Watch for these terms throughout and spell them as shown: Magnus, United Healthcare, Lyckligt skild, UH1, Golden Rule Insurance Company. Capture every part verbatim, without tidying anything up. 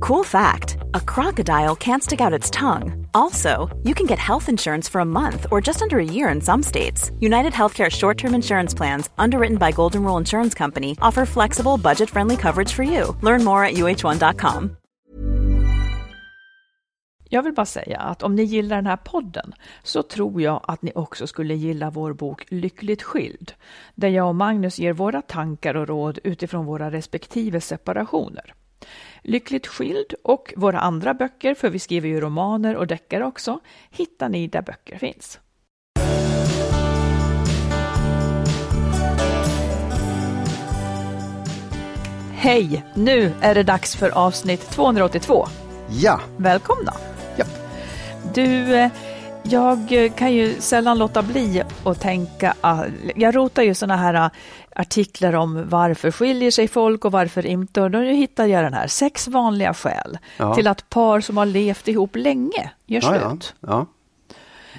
Cool fact, a crocodile can't stick out its tongue. Also, you can get health insurance for a month or just under a year in some states. United Healthcare short-term insurance plans, underwritten by Golden Rule Insurance Company, offer flexible, budget-friendly coverage for you. Learn more at U H one dot com. Jag vill bara säga att om ni gillar den här podden så tror jag att ni också skulle gilla vår bok Lyckligt skild, där jag och Magnus ger våra tankar och råd utifrån våra respektive separationer. Lyckligt skild och våra andra böcker, för vi skriver ju romaner och deckare också, hittar ni där böcker finns. Hej, nu är det dags för avsnitt tvåhundraåttiotvå. Ja. Välkomna. Ja. Du, jag kan ju sällan låta bli att tänka, jag rotar ju såna här artiklar om varför skiljer sig folk och varför inte. Och nu hittar jag den här, sex vanliga skäl ja. till att par som har levt ihop länge gör ja, slut. Ja.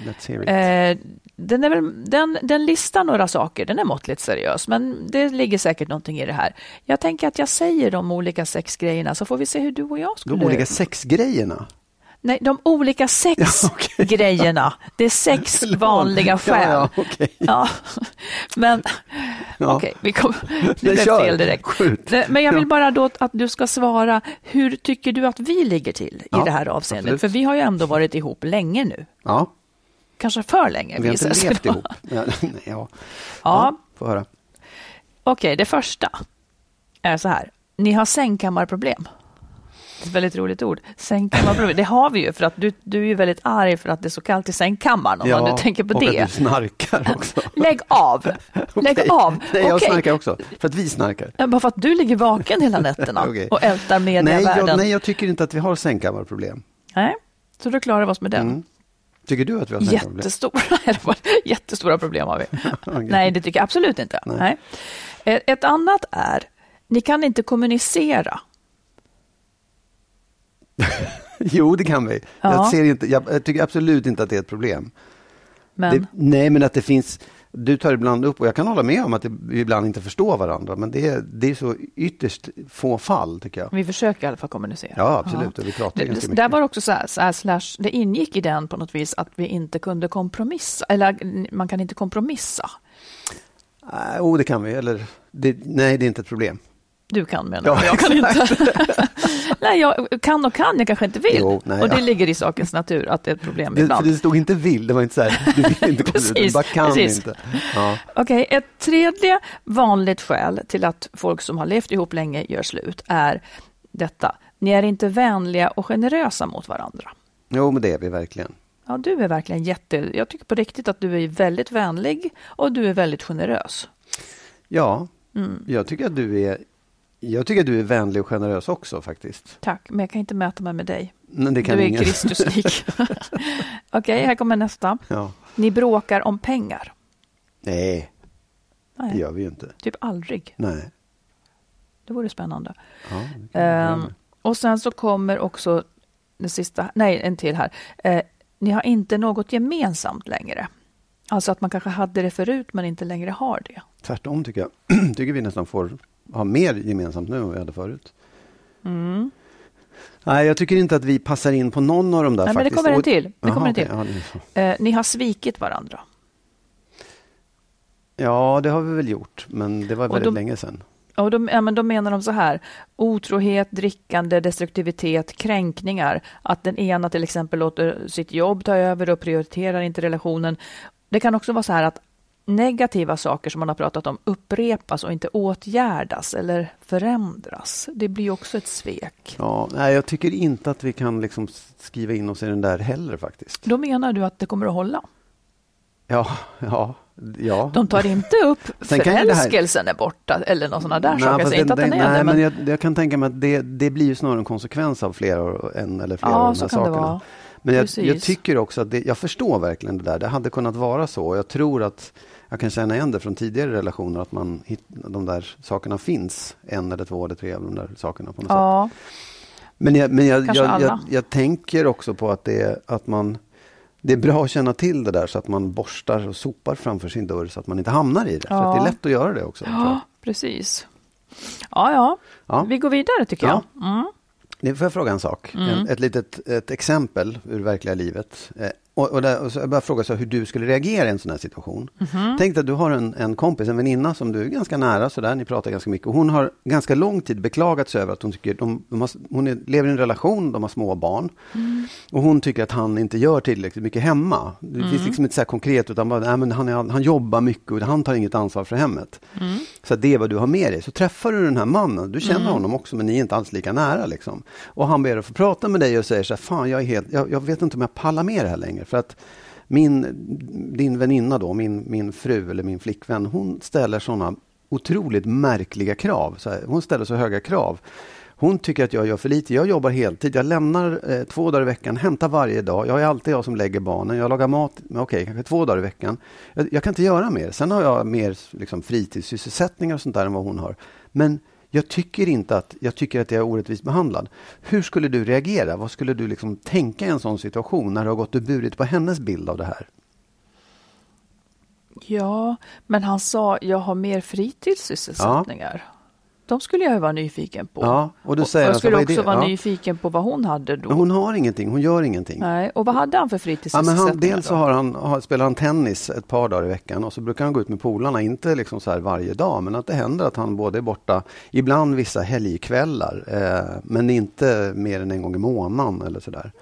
Ja. Let's hear it. Eh, den, är väl, den, den listar några saker, den är måttligt seriös, men det ligger säkert någonting i det här. Jag tänker att jag säger de olika sex grejerna så får vi se hur du och jag skulle... De olika sex grejerna? Nej, de olika sex ja, okay. grejerna. Det är sex vanliga skäl. Ja, ja, okay. ja. Men ja. okej, okay, vi kommer det fel direkt. Skjut. Men jag vill bara då att du ska svara, hur tycker du att vi ligger till ja, i det här avseendet? Absolut. För vi har ju ändå varit ihop länge nu. Ja. Kanske för länge. Vi har inte levt ihop. Ja, nej, ja. ja. Får höra. Okej, okay, det första är så här. Ni har sängkammarproblem. Ett väldigt roligt ord. Sängkammarproblem. Det har vi ju, för att du, du är ju väldigt arg för att det är så kallt i sängkammaren, om ja, man nu tänker på det. Ja, och att du snarkar också. Lägg av. Lägg okay. av. Nej, jag okay. snarkar också. För att vi snarkar. Bara för att du ligger vaken hela nätterna okay. och ältar medievärlden. Nej, nej, jag tycker inte att vi har sängkammarproblem. Nej, så då klarar vi oss med den. Mm. Tycker du att vi har sängkammarproblem? Jättestora, jättestora problem har vi. okay. Nej, det tycker jag absolut inte. Nej. Nej. Ett annat är, ni kan inte kommunicera. Jo, det kan vi. Ja. Jag, ser inte, jag tycker absolut inte att det är ett problem. Men. Det, nej, men att det finns... Du tar ibland upp, och jag kan hålla med om att vi ibland inte förstår varandra. Men det är, det är så ytterst få fall, tycker jag. Vi försöker i alla fall kommunicera. Ja, absolut. Ja. Och vi pratar det, det, där var också så här, så här slash, det ingick i den på något vis att vi inte kunde kompromissa. Eller man kan inte kompromissa. Äh, oh, det kan vi. Eller, det, nej, det är inte ett problem. Du kan, menar ja, jag kan inte. Nej, jag kan och kan, jag kanske inte vill. Jo, nej, och det ja. ligger i sakens natur att det är ett problem det, ibland. För det stod inte vill, det var inte så här. Du vill inte precis, ut, du bara kan precis. Inte. Ja. Okej, okay, ett tredje vanligt skäl till att folk som har levt ihop länge gör slut är detta. Ni är inte vänliga och generösa mot varandra. Jo, men det är vi verkligen. Ja, du är verkligen jätte... Jag tycker på riktigt att du är väldigt vänlig och du är väldigt generös. Ja, mm. jag tycker att du är... Jag tycker att du är vänlig och generös också faktiskt. Tack, men jag kan inte mäta mig med dig. Nej, det kan du är ingen. Kristuslik. Okej, här kommer nästa. Ja. Ni bråkar om pengar. Nej, Nej. Det gör vi ju inte. Typ aldrig. Nej. Det vore spännande. Ja, det ehm, och sen så kommer också den sista, nej en till här. Eh, ni har inte något gemensamt längre. Alltså att man kanske hade det förut men inte längre har det. Tvärtom tycker jag. tycker vi nästan får... har mer gemensamt nu än vi hade förut. Mm. Nej, jag tycker inte att vi passar in på någon av de där. Nej, faktiskt. Men det kommer det till. Det kommer Aha, det till. Okay. Ja, det är så. Eh, ni har svikit varandra. Ja, det har vi väl gjort. Men det var och väldigt de, länge sedan. Och de, ja, men de menar de så här. Otrohet, drickande, destruktivitet, kränkningar. Att den ena till exempel låter sitt jobb ta över och prioriterar inte relationen. Det kan också vara så här att negativa saker som man har pratat om upprepas och inte åtgärdas eller förändras. Det blir också ett svek. Ja, nej, jag tycker inte att vi kan liksom skriva in oss i den där heller faktiskt. Då menar du att det kommer att hålla? Ja, ja. ja. De tar inte upp förälskelsen här... är borta eller något sådana där nej, saker. Jag, inte det, att den är nej, det, men... men jag, jag kan tänka mig att det, det blir ju snarare en konsekvens av flera en eller flera ja, av de här sakerna. Det vara. Men jag, jag tycker också att det, jag förstår verkligen det där. Det hade kunnat vara så. Jag tror att jag kan känna igen det från tidigare relationer, att man hitt, de där sakerna finns, en eller två eller tre av de där sakerna på något ja. sätt. Men, jag, men jag, jag, jag, jag, jag tänker också på att det, att man, det är bra att känna till det där så att man borstar och sopar framför sin dörr så att man inte hamnar i det. Ja. För att det är lätt att göra det också. Ja, precis. Ja, ja, ja. Vi går vidare tycker ja. jag. Mm. Nu får jag fråga en sak. Mm. En, ett litet ett exempel ur verkliga livet. Eh, och, och, där, och så jag bara fråga så hur du skulle reagera i en sån här situation. Mm-hmm. Tänk att du har en, en kompis, en väninna som du är ganska nära. Så där, ni pratar ganska mycket. Och hon har ganska lång tid beklagat sig över att hon tycker de, de har, hon är, lever i en relation, de har små barn. Mm. Och hon tycker att han inte gör tillräckligt mycket hemma. Det mm. finns liksom inte så här konkret, utan bara, nej, men han, är, han jobbar mycket och han tar inget ansvar för hemmet. Mm. Så det är vad du har med dig. Så träffar du den här mannen, du känner mm. honom också, men ni är inte alls lika nära liksom. Och han ber att få prata med dig och säger så här, fan jag, är helt, jag, jag vet inte om jag pallar med det här längre. För att min, din väninna då, min, min fru eller min flickvän, hon ställer sådana otroligt märkliga krav. Så här, hon ställer så höga krav. Hon tycker att jag gör för lite, jag jobbar heltid, jag lämnar eh, två dagar i veckan, hämtar varje dag. Jag är alltid jag som lägger barnen, jag lagar mat, men okej, kanske två dagar i veckan. Jag, jag kan inte göra mer. Sen har jag mer liksom, fritidssysselsättningar och sånt där än vad hon har. Men jag tycker inte att jag tycker att jag är orättvist behandlad. Hur skulle du reagera? Vad skulle du liksom tänka i en sån situation när du har gått och burit på hennes bild av det här? Ja, men han sa jag har mer fritidssysselsättningar. Ja. De skulle jag ju vara nyfiken på. Ja, och du säger och jag skulle alltså, också vara ja. nyfiken på vad hon hade då. Men hon har ingenting, hon gör ingenting. Nej, och vad hade han för fritidssysselsättningar? Ja, men han, dels så har han, har, spelar han tennis ett par dagar i veckan och så brukar han gå ut med polarna, inte liksom så här varje dag, men att det händer att han både är borta, ibland vissa helgkvällar, eh, men inte mer än en gång i månaden eller sådär.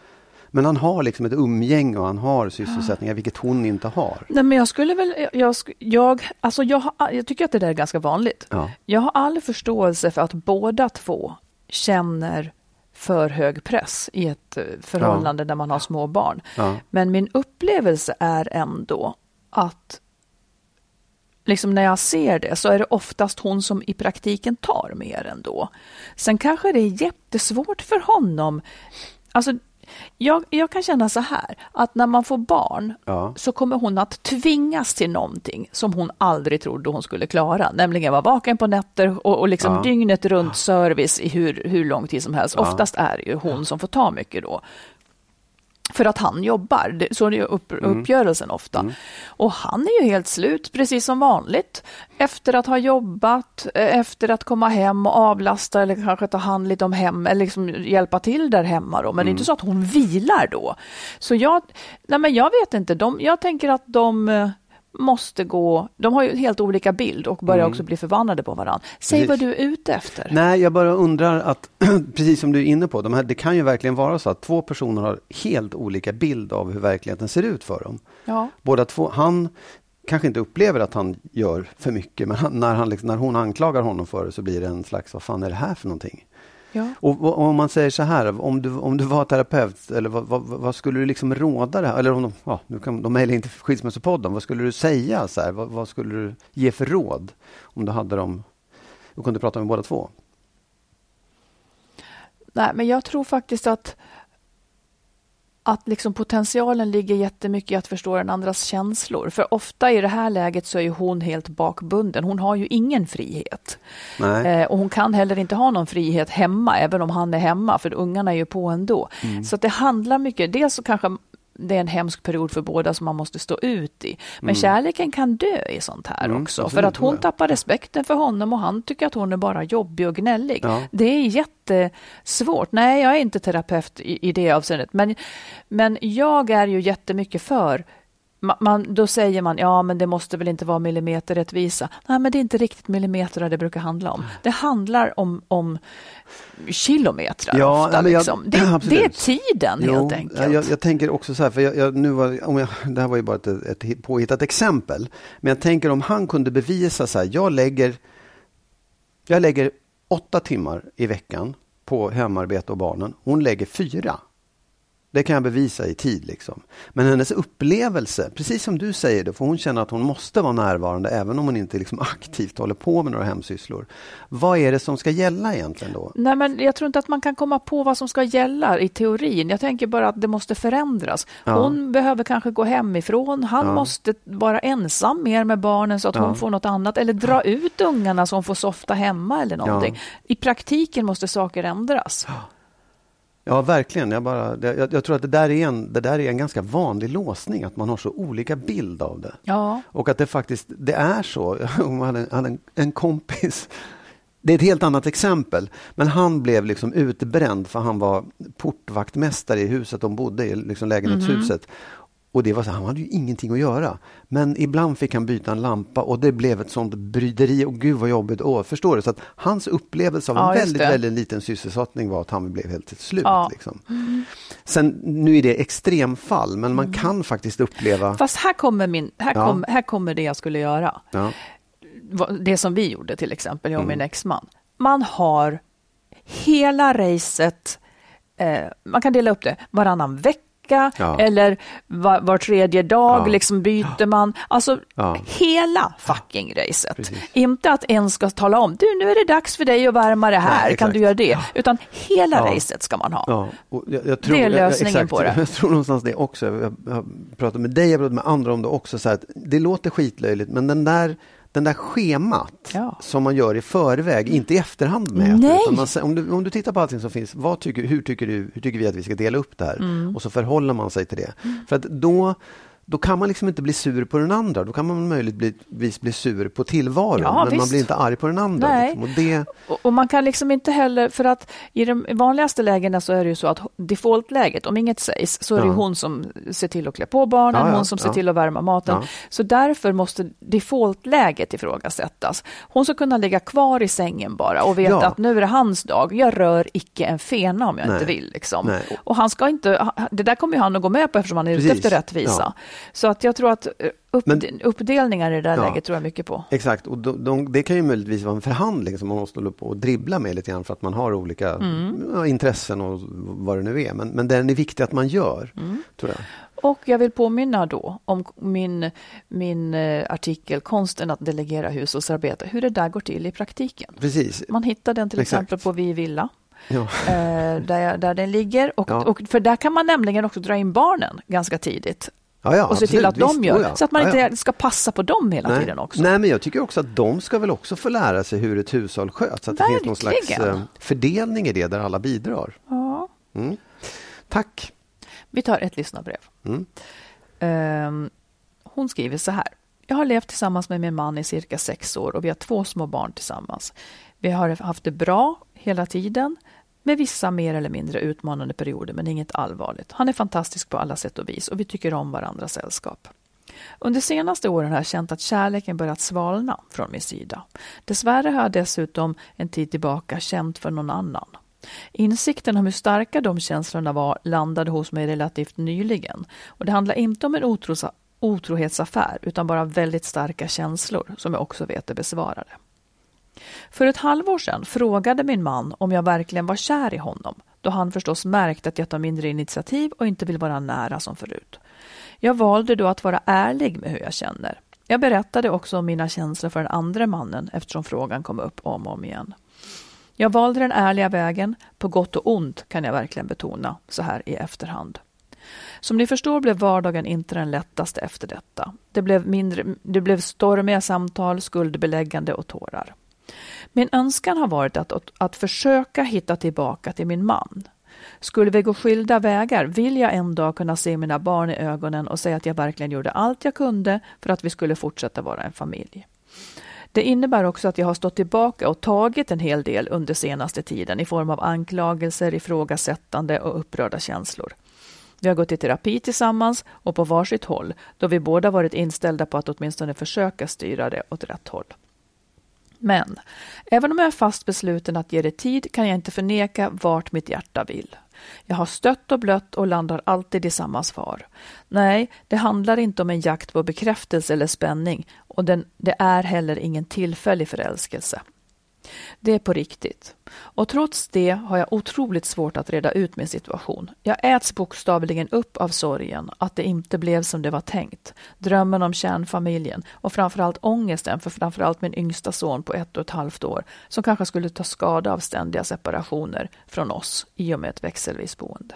Men han har liksom ett umgänge och han har sysselsättningar, vilket hon inte har. Nej, men jag skulle väl... Jag, jag, alltså jag, har, jag tycker att det där är ganska vanligt. Ja. Jag har all förståelse för att båda två känner för hög press i ett förhållande ja. där man har små barn. Ja. Men min upplevelse är ändå att liksom när jag ser det så är det oftast hon som i praktiken tar mer ändå. Sen kanske det är jättesvårt för honom. Alltså... Jag, jag kan känna så här, att när man får barn ja. så kommer hon att tvingas till någonting som hon aldrig trodde hon skulle klara. Nämligen vara vaken på nätter och, och liksom ja. dygnet runt service i hur, hur lång tid som helst. Ja. Oftast är det ju hon som får ta mycket då. För att han jobbar, så är det ju upp, uppgörelsen ofta. Mm. Och han är ju helt slut, precis som vanligt. Efter att ha jobbat, efter att komma hem och avlasta eller kanske ta hand lite om hem eller liksom hjälpa till där hemma då. Men mm. det är inte så att hon vilar då. Så jag, nej men jag vet inte, de, jag tänker att de... måste gå, de har ju helt olika bild och börjar mm. också bli förvandlade på varandra. Säg precis. vad du är ute efter. Nej, jag bara undrar att, precis som du är inne på, de här, det kan ju verkligen vara så att två personer har helt olika bild av hur verkligheten ser ut för dem. Ja. Båda två, han kanske inte upplever att han gör för mycket, men han, när, han, liksom, när hon anklagar honom för det så blir det en slags, vad fan är det här för någonting? Ja. Och, och om man säger så här, om du, om du var terapeut, eller vad, vad, vad skulle du liksom råda det här? Eller om de, ja, nu kan, de mejlar inte skilsmässopodden, vad skulle du säga så här? Vad, vad skulle du ge för råd om du hade dem och kunde prata med båda två? Nej, men jag tror faktiskt att att liksom potentialen ligger jättemycket i att förstå den andras känslor. För ofta i det här läget så är ju hon helt bakbunden. Hon har ju ingen frihet. Eh, och hon kan heller inte ha någon frihet hemma, även om han är hemma, för ungarna är ju på ändå. Mm. Så att det handlar mycket, dels så kanske det är en hemsk period för båda som man måste stå ut i. Men mm. kärleken kan dö i sånt här mm, också. Absolut. För att hon tappar respekten för honom och han tycker att hon är bara jobbig och gnällig. Ja. Det är jättesvårt. Nej, jag är inte terapeut i, i det avseendet. Men, men jag är ju jättemycket för... Man, då säger man, ja men det måste väl inte vara millimeterrättvisa. Nej, men det är inte riktigt millimeter det brukar handla om. Det handlar om, om kilometrar ja, ofta, jag, liksom. det, ja, det är tiden jo, helt enkelt. Jag, jag tänker också så här, för jag, jag, nu var, om jag, det här var ju bara ett, ett påhittat exempel. Men jag tänker om han kunde bevisa så här, jag lägger, jag lägger åtta timmar i veckan på hemarbete och barnen. Hon lägger fyra. Det kan jag bevisa i tid liksom. Men hennes upplevelse, precis som du säger då, för hon känner att hon måste vara närvarande även om hon inte liksom aktivt håller på med några hemsysslor. Vad är det som ska gälla egentligen då? Nej, men jag tror inte att man kan komma på vad som ska gälla i teorin. Jag tänker bara att det måste förändras. Hon ja. behöver kanske gå hemifrån. Han ja. måste vara ensam mer med barnen så att ja. hon får något annat. Eller dra ja. ut ungarna så hon får softa hemma eller någonting. Ja. I praktiken måste saker ändras. Ja. Ja, verkligen. Jag, bara, jag, jag tror att det där, är en, det där är en ganska vanlig låsning. Att man har så olika bild av det. Ja. Och att det faktiskt det är så. Hon hade, hade en, en kompis. Det är ett helt annat exempel. Men han blev liksom utbränd för han var portvaktmästare i huset de bodde i. Liksom lägenhetshuset. Mm-hmm. Och det var så, han hade ju ingenting att göra. Men ibland fick han byta en lampa och det blev ett sånt bryderi. Och gud vad jobbigt. Åh, förstår du? Så att hans upplevelse av en ja, väldigt, väldigt liten sysselsättning var att han blev helt till slut. Ja. Liksom. Mm. Sen, nu är det extremfall, men man kan mm. faktiskt uppleva... Fast här kommer, min, här ja. kom, här kommer det jag skulle göra. Ja. Det som vi gjorde till exempel, jag och mm. min exman. Man har hela racet, eh, man kan dela upp det varannan vecka. Ja. Eller var, var tredje dag ja. liksom byter man. Alltså ja. hela fucking racet. Precis. Inte att en ska tala om du, nu är det dags för dig att värma det här. Ja, kan du göra det? Ja. Utan hela ja. racet ska man ha. Ja. Och jag, jag tror, det är lösningen jag, jag, på det. Jag tror någonstans det också. Jag, jag pratar med dig, jag pratar med andra om det också. Så att det låter skitlöjligt, men den där Den där schemat ja. som man gör i förväg, inte i efterhand med. Utan man, om, du, om du tittar på allting som finns, vad tycker, hur, tycker du, hur tycker vi att vi ska dela upp det här? Mm. Och så förhåller man sig till det. Mm. För att då, då kan man liksom inte bli sur på den andra. Då kan man möjligtvis bli sur på tillvaron. Ja, men visst. Man blir inte arg på den andra. Nej. Liksom. Och, det... och, och man kan liksom inte heller, för att i de vanligaste lägena så är det ju så att default-läget, om inget sägs, så är det ja. hon som ser till att klä på barnen, ja, ja, hon som ser ja. till att värma maten. Ja. Så därför måste default-läget ifrågasättas. Hon ska kunna ligga kvar i sängen bara och veta ja. att nu är det hans dag. Jag rör icke en fena om jag Nej. inte vill. Liksom. Nej. Och han ska inte, det där kommer ju han att gå med på eftersom han är Precis. ute efter rättvisa. Ja. Så att jag tror att upp, Men, uppdelningar i det där ja, läget tror jag mycket på. Exakt, och de, de, det kan ju möjligtvis vara en förhandling som man måste hålla på och dribbla med lite grann för att man har olika mm. intressen och vad det nu är. Men, men den är viktig att man gör, mm. tror jag. Och jag vill påminna då om min, min artikel Konsten att delegera hushållsarbete, hur det där går till i praktiken. Precis. Man hittar den till exakt. exempel på Vi Villa. Ja. Där, där den ligger. Och, ja. och, för där kan man nämligen också dra in barnen ganska tidigt. Ja, ja, och se till att de visst, gör oh ja. så att man ja, ja. inte ska passa på dem hela Nej. tiden också. Nej, men jag tycker också att de ska väl också få lära sig hur ett hushåll sköts. Så att Verkligen. det finns någon slags eh, fördelning i det där alla bidrar. Ja. Mm. Tack. Vi tar ett lyssnarbrev. Mm. Um, hon skriver så här. Jag har levt tillsammans med min man i cirka sex år och vi har två små barn tillsammans. Vi har haft det bra hela tiden. Med vissa mer eller mindre utmanande perioder, men inget allvarligt. Han är fantastisk på alla sätt och vis och vi tycker om varandras sällskap. Under senaste åren har jag känt att kärleken börjat svalna från min sida. Dessvärre har jag dessutom en tid tillbaka känt för någon annan. Insikten om hur starka de känslorna var landade hos mig relativt nyligen. Och det handlar inte om en otros- otrohetsaffär utan bara väldigt starka känslor som jag också vet är besvarade. För ett halvår sedan frågade min man om jag verkligen var kär i honom, då han förstås märkt att jag tar mindre initiativ och inte vill vara nära som förut. Jag valde då att vara ärlig med hur jag känner. Jag berättade också om mina känslor för den andra mannen eftersom frågan kom upp om och om igen. Jag valde den ärliga vägen, på gott och ont kan jag verkligen betona så här i efterhand. Som ni förstår blev vardagen inte den lättaste efter detta. Det blev, mindre, det blev stormiga samtal, skuldbeläggande och tårar. Min önskan har varit att, att, att försöka hitta tillbaka till min man. Skulle vi gå skilda vägar vill jag en dag kunna se mina barn i ögonen och säga att jag verkligen gjorde allt jag kunde för att vi skulle fortsätta vara en familj. Det innebär också att jag har stått tillbaka och tagit en hel del under senaste tiden i form av anklagelser, ifrågasättande och upprörda känslor. Vi har gått i terapi tillsammans och på varsitt håll då vi båda varit inställda på att åtminstone försöka styra det åt rätt håll. Men även om jag är fast besluten att ge det tid kan jag inte förneka vart mitt hjärta vill. Jag har stött och blött och landar alltid i samma svar. Nej, det handlar inte om en jakt på bekräftelse eller spänning och den, det är heller ingen tillfällig förälskelse. Det är på riktigt. Och trots det har jag otroligt svårt att reda ut min situation. Jag äts bokstavligen upp av sorgen att det inte blev som det var tänkt. Drömmen om kärnfamiljen och framförallt ångesten för framförallt min yngsta son på ett och ett halvt år som kanske skulle ta skada av ständiga separationer från oss i och med ett växelvis boende.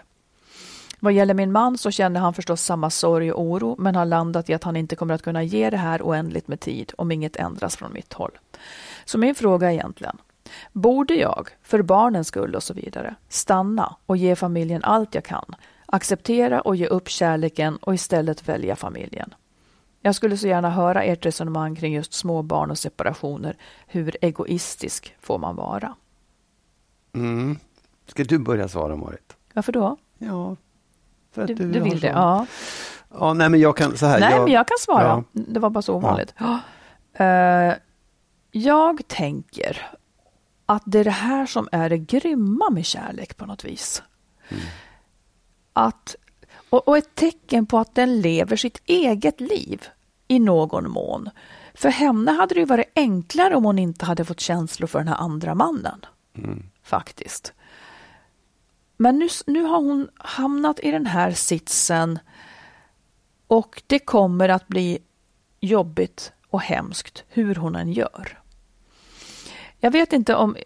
Vad gäller min man så känner han förstås samma sorg och oro men har landat i att han inte kommer att kunna ge det här oändligt med tid om inget ändras från mitt håll. Så min fråga är egentligen, borde jag, för barnens skull och så vidare, stanna och ge familjen allt jag kan, acceptera och ge upp kärleken och istället välja familjen? Jag skulle så gärna höra ert resonemang kring just små barn och separationer. Hur egoistisk får man vara? Mm. Ska du börja svara, Marit? Varför då? Ja, för att du, du, du vill det, ja. Ja, nej men jag kan så här. Nej, jag, men jag kan svara. Ja. Det var bara så ovanligt. Ja. Uh, jag tänker att det är det här som är det grymma med kärlek på något vis. Mm. Att, och, och ett tecken på att den lever sitt eget liv i någon mån. För henne hade det ju varit enklare om hon inte hade fått känslor för den här andra mannen. Mm. Faktiskt. Men nu, nu har hon hamnat i den här sitsen och det kommer att bli jobbigt och hemskt hur hon än gör. Jag vet inte om,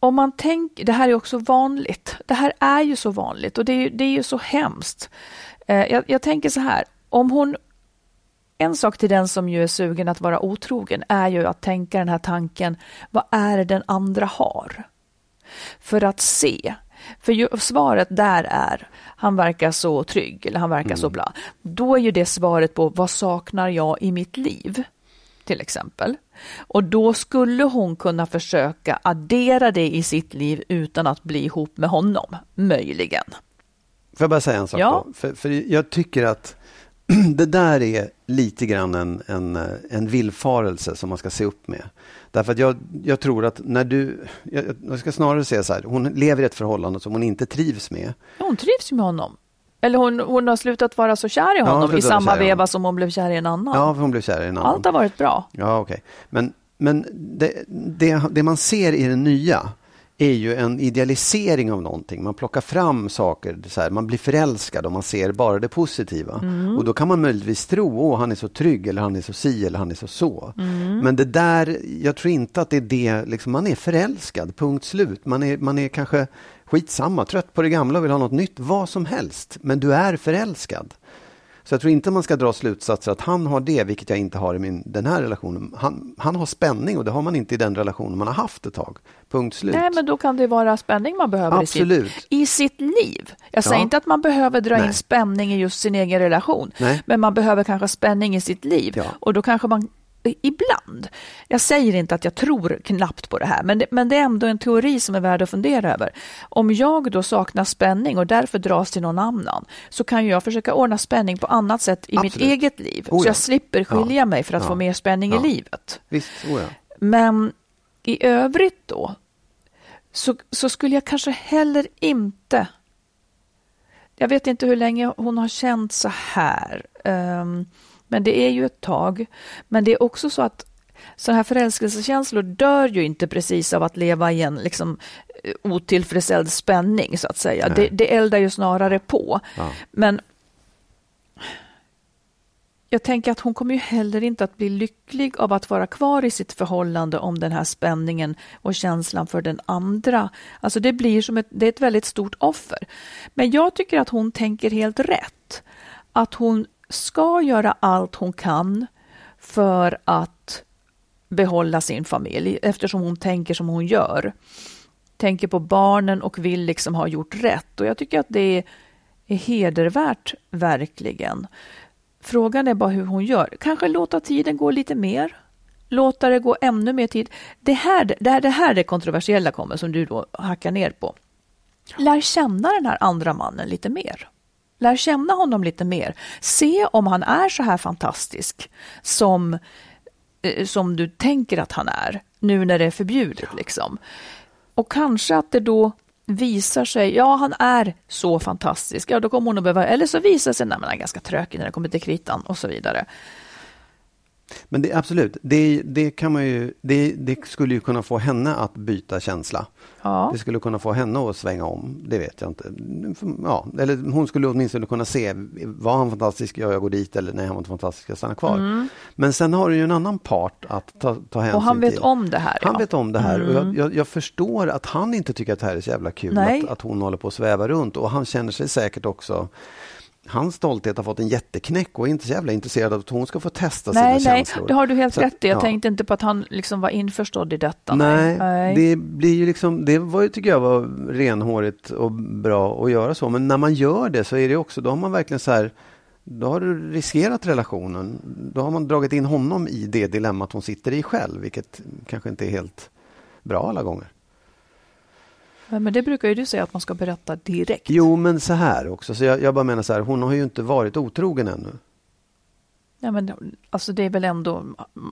om man tänker, det här är också vanligt. Det här är ju så vanligt och det är, det är ju så hemskt. Jag, jag tänker så här, om hon, en sak till den som ju är sugen att vara otrogen är ju att tänka den här tanken, vad är det den andra har? För att se. För ju, svaret där är han verkar så trygg eller han verkar mm. så bla. Då är ju det svaret på vad saknar jag i mitt liv till exempel. Och då skulle hon kunna försöka addera det i sitt liv utan att bli ihop med honom, möjligen. Får jag bara säga en sak ja. då? För, för jag tycker att det där är lite grann en, en, en villfarelse som man ska se upp med. Därför att jag, jag tror att när du... Jag, jag ska snarare säga så här. Hon lever i ett förhållande som hon inte trivs med. Hon trivs med honom. Eller hon, hon har slutat vara så kär i honom ja, i samma veva honom. Som hon blev kär i en annan. Ja, hon blev kär i en annan. Allt har varit bra. Ja, okej. Okay. Men, men det, det, det man ser i den nya är ju en idealisering av någonting. Man plockar fram saker, så här, man blir förälskad och man ser bara det positiva. Mm. Och då kan man möjligtvis tro, åh, han är så trygg eller han är så si eller han är så så. Mm. Men det där, jag tror inte att det är det, liksom, man är förälskad, punkt slut. Man är, man är kanske skitsamma, trött på det gamla och vill ha något nytt, vad som helst. Men du är förälskad. Så jag tror inte man ska dra slutsatser att han har det, vilket jag inte har i min, den här relationen. Han, han har spänning och det har man inte i den relationen man har haft ett tag. Punkt slut. Nej, men då kan det vara spänning man behöver i sitt, i sitt liv. Jag säger ja. inte att man behöver dra Nej. in spänning i just sin egen relation. Nej. Men man behöver kanske spänning i sitt liv. Ja. Och då kanske man ibland, jag säger inte att jag tror knappt på det här, men det, men det är ändå en teori som är värd att fundera över. Om jag då saknar spänning och därför dras till någon annan, så kan jag försöka ordna spänning på annat sätt i Absolut. mitt eget liv. Oh ja. Så jag slipper skilja ja. mig för att ja. få mer spänning ja. i livet. Visst. Oh ja. Men i övrigt då så, så skulle jag kanske heller inte, jag vet inte hur länge hon har känt så här. Um, Men det är ju ett tag. Men det är också så att sådana här förälskelsekänslor dör ju inte precis av att leva i en liksom otillfredsställd spänning så att säga. Det, det eldar ju snarare på. Ja. Men jag tänker att hon kommer ju heller inte att bli lycklig av att vara kvar i sitt förhållande om den här spänningen och känslan för den andra. Alltså det blir som ett, det är ett väldigt stort offer. Men jag tycker att hon tänker helt rätt. Att hon ska göra allt hon kan för att behålla sin familj eftersom hon tänker som hon gör. Tänker på barnen och vill liksom ha gjort rätt. Och jag tycker att det är hedervärt verkligen. Frågan är bara hur hon gör. Kanske låta tiden gå lite mer. Låta det gå ännu mer tid. Det här det, här, det, här det kontroversiella kommer som du då hackar ner på. Lär känna den här andra mannen lite mer. Lär känna honom lite mer. Se om han är så här fantastisk som, som du tänker att han är. Nu när det är förbjudet. Ja. Liksom. Och kanske att det då visar sig, ja han är så fantastisk. Ja, då kommer hon att behöva, eller så visar sig, nej men han är ganska trökig när det kommer till kritan och så vidare. Men det, absolut, det, det, kan man ju, det, det skulle ju kunna få henne att byta känsla. Ja. Det skulle kunna få henne att svänga om, det vet jag inte. Ja, eller hon skulle åtminstone kunna se, var han fantastisk, ja, jag går dit, eller nej, han var inte fantastisk, jag stannar kvar. Mm. Men sen har du ju en annan part att ta, ta hänsyn till. Och han vet till. om det här. Han ja. vet om det här, mm. och jag, jag, jag förstår att han inte tycker att det här är så jävla kul, att, att hon håller på att sväva runt, och han känner sig säkert också... Hans stolthet har fått en jätteknäck och är inte så jävla intresserad av att hon ska få testa nej, sina nej, känslor. Nej, det har du helt så, rätt i. Jag ja. tänkte inte på att han liksom var införstådd i detta. Nej, nej. Det blir ju liksom, det var ju, tycker jag, var renhårigt och bra att göra så. Men när man gör det så är det också, då har man verkligen så här, då har du riskerat relationen. Då har man dragit in honom i det dilemmat hon sitter i själv, vilket kanske inte är helt bra alla gånger. Men det brukar ju du säga att man ska berätta direkt. Jo, men så här också. Så jag, jag bara menar så här, hon har ju inte varit otrogen ännu. Ja, men alltså det är väl ändå,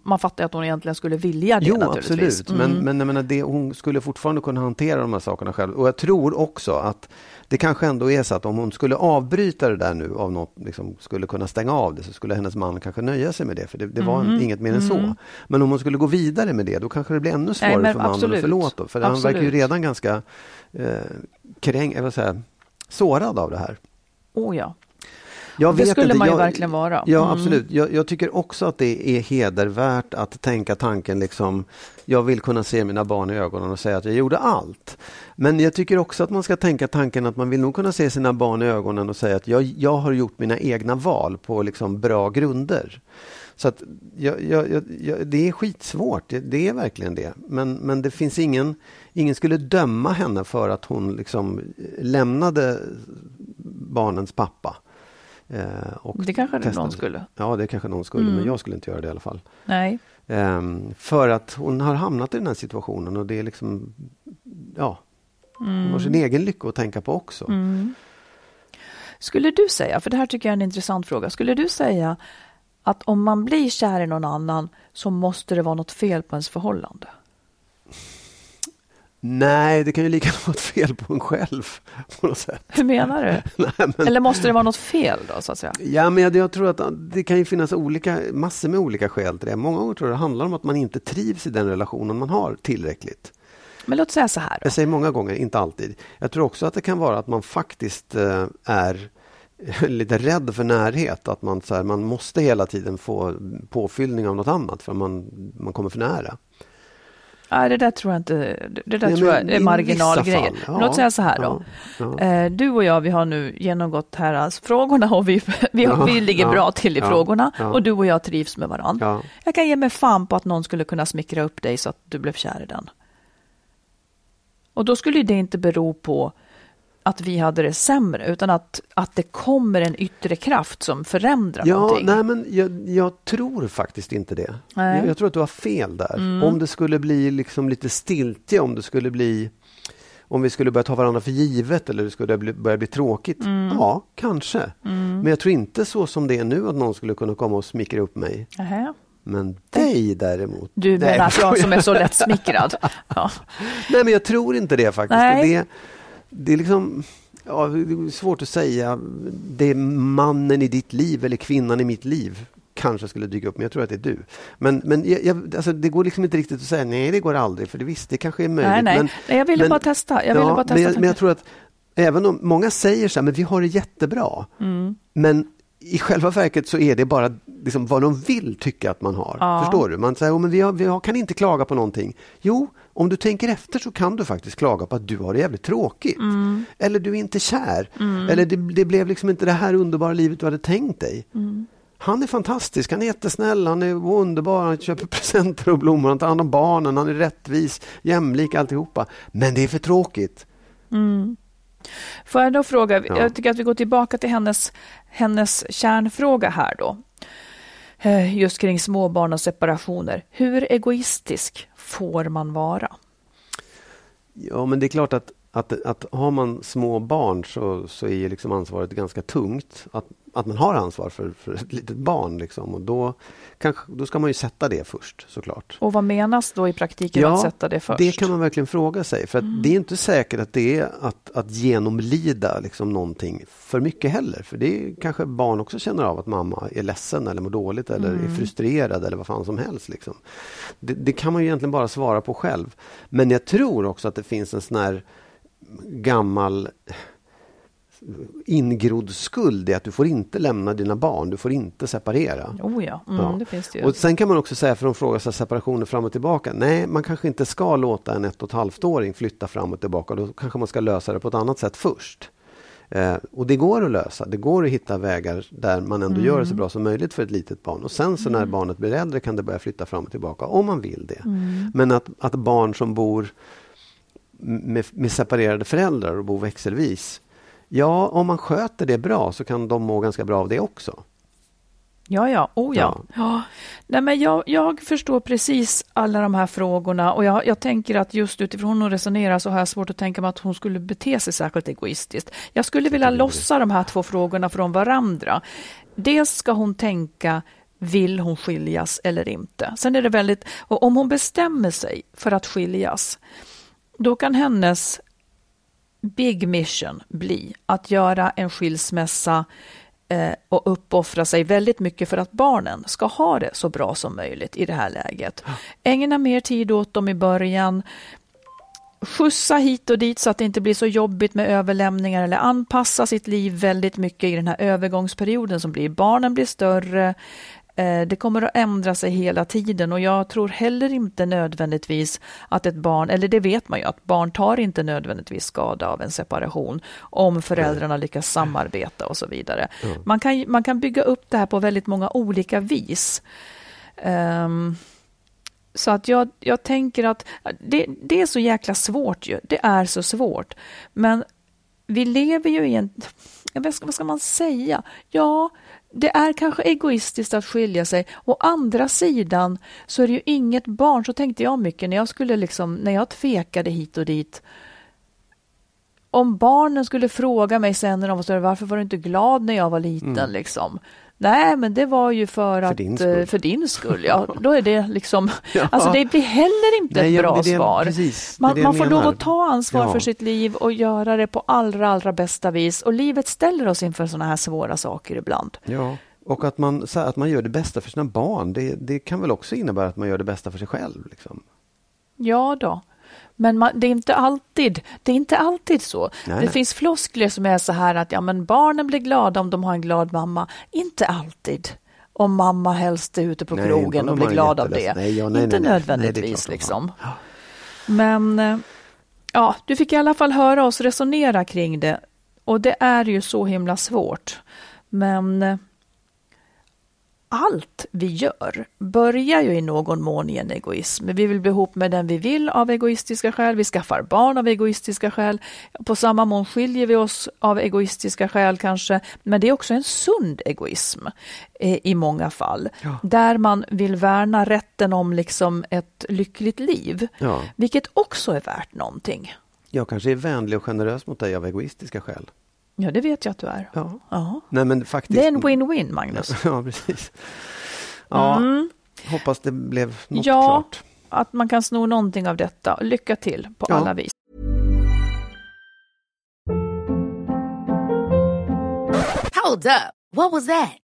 man fattar att hon egentligen skulle vilja det, jo, naturligtvis. Absolut, mm. men, men jag menar, det, hon skulle fortfarande kunna hantera de här sakerna själv. Och jag tror också att det kanske ändå är så att om hon skulle avbryta det där nu av något, liksom, skulle kunna stänga av det, så skulle hennes man kanske nöja sig med det, för det, det var mm. inget mer än mm. så. Men om hon skulle gå vidare med det, då kanske det blir ännu svårare. Nej, för mannen att förlåta. För han verkar ju redan ganska eh, kräng, jag vill säga, sårad av det här. Åh oh, ja. Jag det skulle inte. man ju jag, verkligen vara. Ja, mm. absolut. Jag, jag tycker också att det är hedervärt att tänka tanken, liksom, jag vill kunna se mina barn i ögonen och säga att jag gjorde allt. Men jag tycker också att man ska tänka tanken att man vill nog kunna se sina barn i ögonen och säga att jag, jag har gjort mina egna val på, liksom, bra grunder. Så att jag, jag, jag, jag, det är skitsvårt, det, det är verkligen det. Men, men det finns ingen, ingen skulle döma henne för att hon, liksom, lämnade barnens pappa. Och det kanske testade. någon skulle. Ja, det kanske någon skulle, mm. men jag skulle inte göra det i alla fall. Nej. Um, för att hon har hamnat i den här situationen, och det är liksom, ja, mm. hon har sin egen lycka att tänka på också. Mm. Skulle du säga, för det här tycker jag är en intressant fråga, skulle du säga att om man blir kär i någon annan så måste det vara något fel på ens förhållande? Nej, det kan ju lika vara något fel på en själv på något sätt. Hur menar du? Nej, men... Eller måste det vara något fel då, så att säga? Ja, men jag, jag tror att det kan ju finnas olika, massor med olika skäl till det. Många gånger tror jag det handlar om att man inte trivs i den relationen man har tillräckligt. Men låt säga så här då. Jag säger många gånger, inte alltid. Jag tror också att det kan vara att man faktiskt är lite rädd för närhet. Att man, så här, man måste hela tiden få påfyllning av något annat för man, man kommer för nära. Nej, det där tror jag inte, det där Nej, tror jag är marginalgrejer. Ja, låt säga så här då. Ja, ja. Du och jag, vi har nu genomgått här, alltså, frågorna, och vi, vi, ja, vi ligger ja, bra till i ja, frågorna ja. och du och jag trivs med varandra. Ja. Jag kan ge mig fan på att någon skulle kunna smickra upp dig så att du blev kär i den. Och då skulle det inte bero på att vi hade det sämre, utan att, att det kommer en yttre kraft som förändrar ja, någonting. Nej, men jag, jag tror faktiskt inte det. Jag, jag tror att du har fel där. Mm. Om det skulle bli, liksom, lite stiltigt, om det skulle bli, om vi skulle börja ta varandra för givet, eller det skulle bli, börja bli tråkigt. Mm. Ja, kanske. Mm. Men jag tror inte så som det är nu att någon skulle kunna komma och smickra upp mig. Aha. Men dig däremot. Du menar att jag som är så lätt smickrad. Ja. Nej, men jag tror inte det faktiskt. Nej. Det Det är, liksom, ja, det är svårt att säga, det är mannen i ditt liv eller kvinnan i mitt liv kanske skulle dyka upp, men jag tror att det är du. Men, men jag, jag, alltså, det går liksom inte riktigt att säga, nej det går aldrig, för det visst, det kanske är möjligt. Nej, nej. Men, nej jag ville men, bara testa. Jag ville ja, bara testa men, jag, men jag tror att även om många säger så här, men vi har det jättebra, mm. men i själva verket så är det bara, liksom, vad de vill tycka att man har. Ja. Förstår du? Man säger, oh, men vi, har, vi har, kan inte klaga på någonting. Jo, om du tänker efter så kan du faktiskt klaga på att du har det jävligt tråkigt. Mm. Eller du är inte kär. Mm. Eller det, det blev liksom inte det här underbara livet du hade tänkt dig. Mm. Han är fantastisk, han är jättesnäll, han är underbar, han köper presenter och blommor, han tar hand om barnen, han är rättvis, jämlik, alltihopa. Men det är för tråkigt. Mm. Får jag då fråga, ja. jag tycker att vi går tillbaka till hennes, hennes kärnfråga här då. Just kring småbarn och separationer. Hur egoistisk får man vara? Ja, men det är klart att Att, att har man små barn så, så är ju liksom ansvaret ganska tungt. Att, att man har ansvar för, för ett litet barn. Liksom. Och då, kanske, då ska man ju sätta det först, såklart. Och vad menas då i praktiken ja, att sätta det först? Det kan man verkligen fråga sig. För att mm. det är inte säkert att det är att, att genomlida liksom någonting för mycket heller. För det är, kanske barn också känner av att mamma är ledsen eller mår dåligt eller mm. är frustrerad eller vad fan som helst. Liksom. Det, det kan man ju egentligen bara svara på själv. Men jag tror också att det finns en sån här gammal ingrodd skuld är att du får inte lämna dina barn, du får inte separera. Oh ja, mm, ja. Det finns det ju. Och sen kan man också säga, för de frågar sig separationer fram och tillbaka, nej, man kanske inte ska låta en ett och ett halvt-åring flytta fram och tillbaka, då kanske man ska lösa det på ett annat sätt först. Eh, och det går att lösa, det går att hitta vägar där man ändå mm. gör det så bra som möjligt för ett litet barn. Och sen så när mm. barnet blir äldre kan det börja flytta fram och tillbaka om man vill det. Mm. Men att, att barn som bor Med, med separerade föräldrar och bo växelvis. Ja, om man sköter det bra så kan de må ganska bra av det också. Ja, ja. Oh, ja. Ja. Ja. Nej, men jag, jag förstår precis alla de här frågorna och jag, jag tänker att just utifrån hon resonerar så har jag svårt att tänka mig att hon skulle bete sig särskilt egoistiskt. Jag skulle vilja lossa de här två frågorna från varandra. Dels ska hon tänka, vill hon skiljas eller inte? Sen är det väldigt, och om hon bestämmer sig för att skiljas, då kan hennes big mission bli att göra en skilsmässa eh, och uppoffra sig väldigt mycket för att barnen ska ha det så bra som möjligt i det här läget. Ägna mer tid åt dem i början. Skjutsa hit och dit så att det inte blir så jobbigt med överlämningar, eller anpassa sitt liv väldigt mycket i den här övergångsperioden som blir. Barnen blir större. Det kommer att ändra sig hela tiden och jag tror heller inte nödvändigtvis att ett barn, eller det vet man ju, att barn tar inte nödvändigtvis skada av en separation om föräldrarna lyckas samarbeta och så vidare. Mm. Man kan, man kan bygga upp det här på väldigt många olika vis. Um, så att jag, jag tänker att det, det är så jäkla svårt ju. Det är så svårt. Men vi lever ju i en... Vad ska, vad ska man säga? Ja... Det är kanske egoistiskt att skilja sig. Å andra sidan så är det ju inget barn. Så tänkte jag mycket när jag skulle liksom, när jag tvekade hit och dit. Om barnen skulle fråga mig sen när de var större, varför var du inte glad när jag var liten mm. liksom? Nej, men det var ju för, för att din skull. för din skull. Ja, då är det liksom ja. Alltså det blir heller inte Nej, ett bra det, svar. Precis, man man får lov att ta ansvar ja. för sitt liv och göra det på allra allra bästa vis, och livet ställer oss inför såna här svåra saker ibland. Ja, och att man så att man gör det bästa för sina barn, det, det kan väl också innebära att man gör det bästa för sig själv liksom. Ja då. Men man, det är inte alltid, det är inte alltid så. Nej, det nej. finns floskler som är så här att ja, men barnen blir glada om de har en glad mamma. Inte alltid. Om mamma helst är ute på nej, krogen och blir glad av det. Nej, ja, nej, inte nej, nej, nödvändigtvis nej, det är klart liksom. Ja. Men ja, du fick i alla fall höra oss resonera kring det. Och det är ju så himla svårt. Men allt vi gör börjar ju i någon mån i en egoism. Vi vill bli ihop med den vi vill av egoistiska skäl. Vi skaffar barn av egoistiska skäl. På samma mån skiljer vi oss av egoistiska skäl kanske. Men det är också en sund egoism eh, i många fall. Ja. Där man vill värna rätten om liksom ett lyckligt liv. Ja. Vilket också är värt någonting. Jag kanske är vänlig och generös mot dig av egoistiska skäl. Ja, det vet jag att du är. Ja. Ja. Nej, men faktiskt... Det är en win-win, Magnus. Ja, precis. Ja, mm. Hoppas det blev något ja, klart. Ja, att man kan sno någonting av detta. Lycka till på ja. alla vis. Hold up. What was that?